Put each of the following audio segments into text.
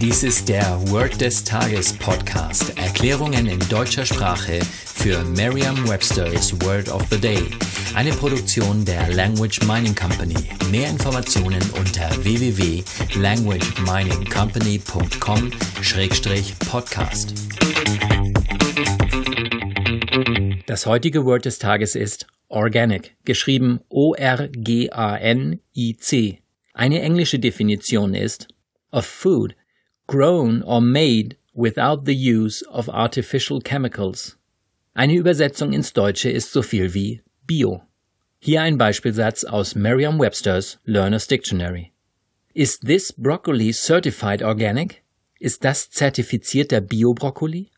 Dies ist der Word des Tages Podcast. Erklärungen in deutscher Sprache für Merriam-Webster's Word of the Day. Eine Produktion der Language Mining Company. Mehr Informationen unter www.languageminingcompany.com/podcast. Das heutige Word des Tages ist Organic, geschrieben O-R-G-A-N-I-C. Eine englische Definition ist of food grown or made without the use of artificial chemicals. Eine Übersetzung ins Deutsche ist so viel wie Bio. Hier ein Beispielsatz aus Merriam-Webster's Learner's Dictionary. Is this broccoli certified organic? Ist das zertifizierter Bio-Broccoli?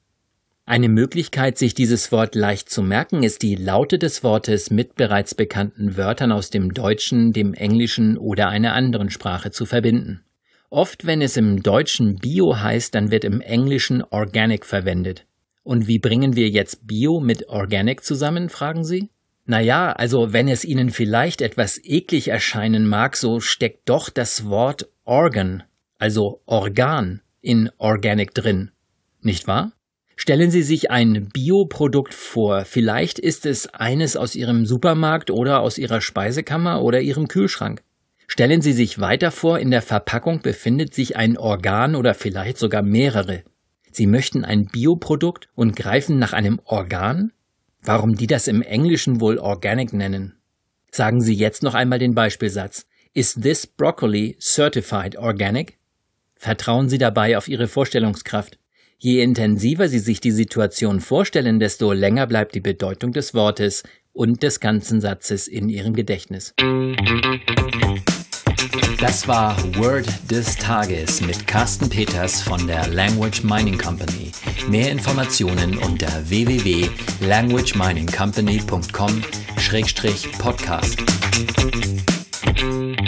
Eine Möglichkeit, sich dieses Wort leicht zu merken, ist die Laute des Wortes mit bereits bekannten Wörtern aus dem Deutschen, dem Englischen oder einer anderen Sprache zu verbinden. Oft, wenn es im Deutschen Bio heißt, dann wird im Englischen Organic verwendet. Und wie bringen wir jetzt Bio mit Organic zusammen, fragen Sie? Naja, also wenn es Ihnen vielleicht etwas eklig erscheinen mag, so steckt doch das Wort Organ, also Organ, in Organic drin. Nicht wahr? Stellen Sie sich ein Bioprodukt vor. Vielleicht ist es eines aus Ihrem Supermarkt oder aus Ihrer Speisekammer oder Ihrem Kühlschrank. Stellen Sie sich weiter vor, in der Verpackung befindet sich ein Organ oder vielleicht sogar mehrere. Sie möchten ein Bioprodukt und greifen nach einem Organ? Warum die das im Englischen wohl Organic nennen? Sagen Sie jetzt noch einmal den Beispielsatz. Is this broccoli certified organic? Vertrauen Sie dabei auf Ihre Vorstellungskraft. Je intensiver Sie sich die Situation vorstellen, desto länger bleibt die Bedeutung des Wortes und des ganzen Satzes in Ihrem Gedächtnis. Das war Word des Tages mit Carsten Peters von der Language Mining Company. Mehr Informationen unter www.languageminingcompany.com/podcast.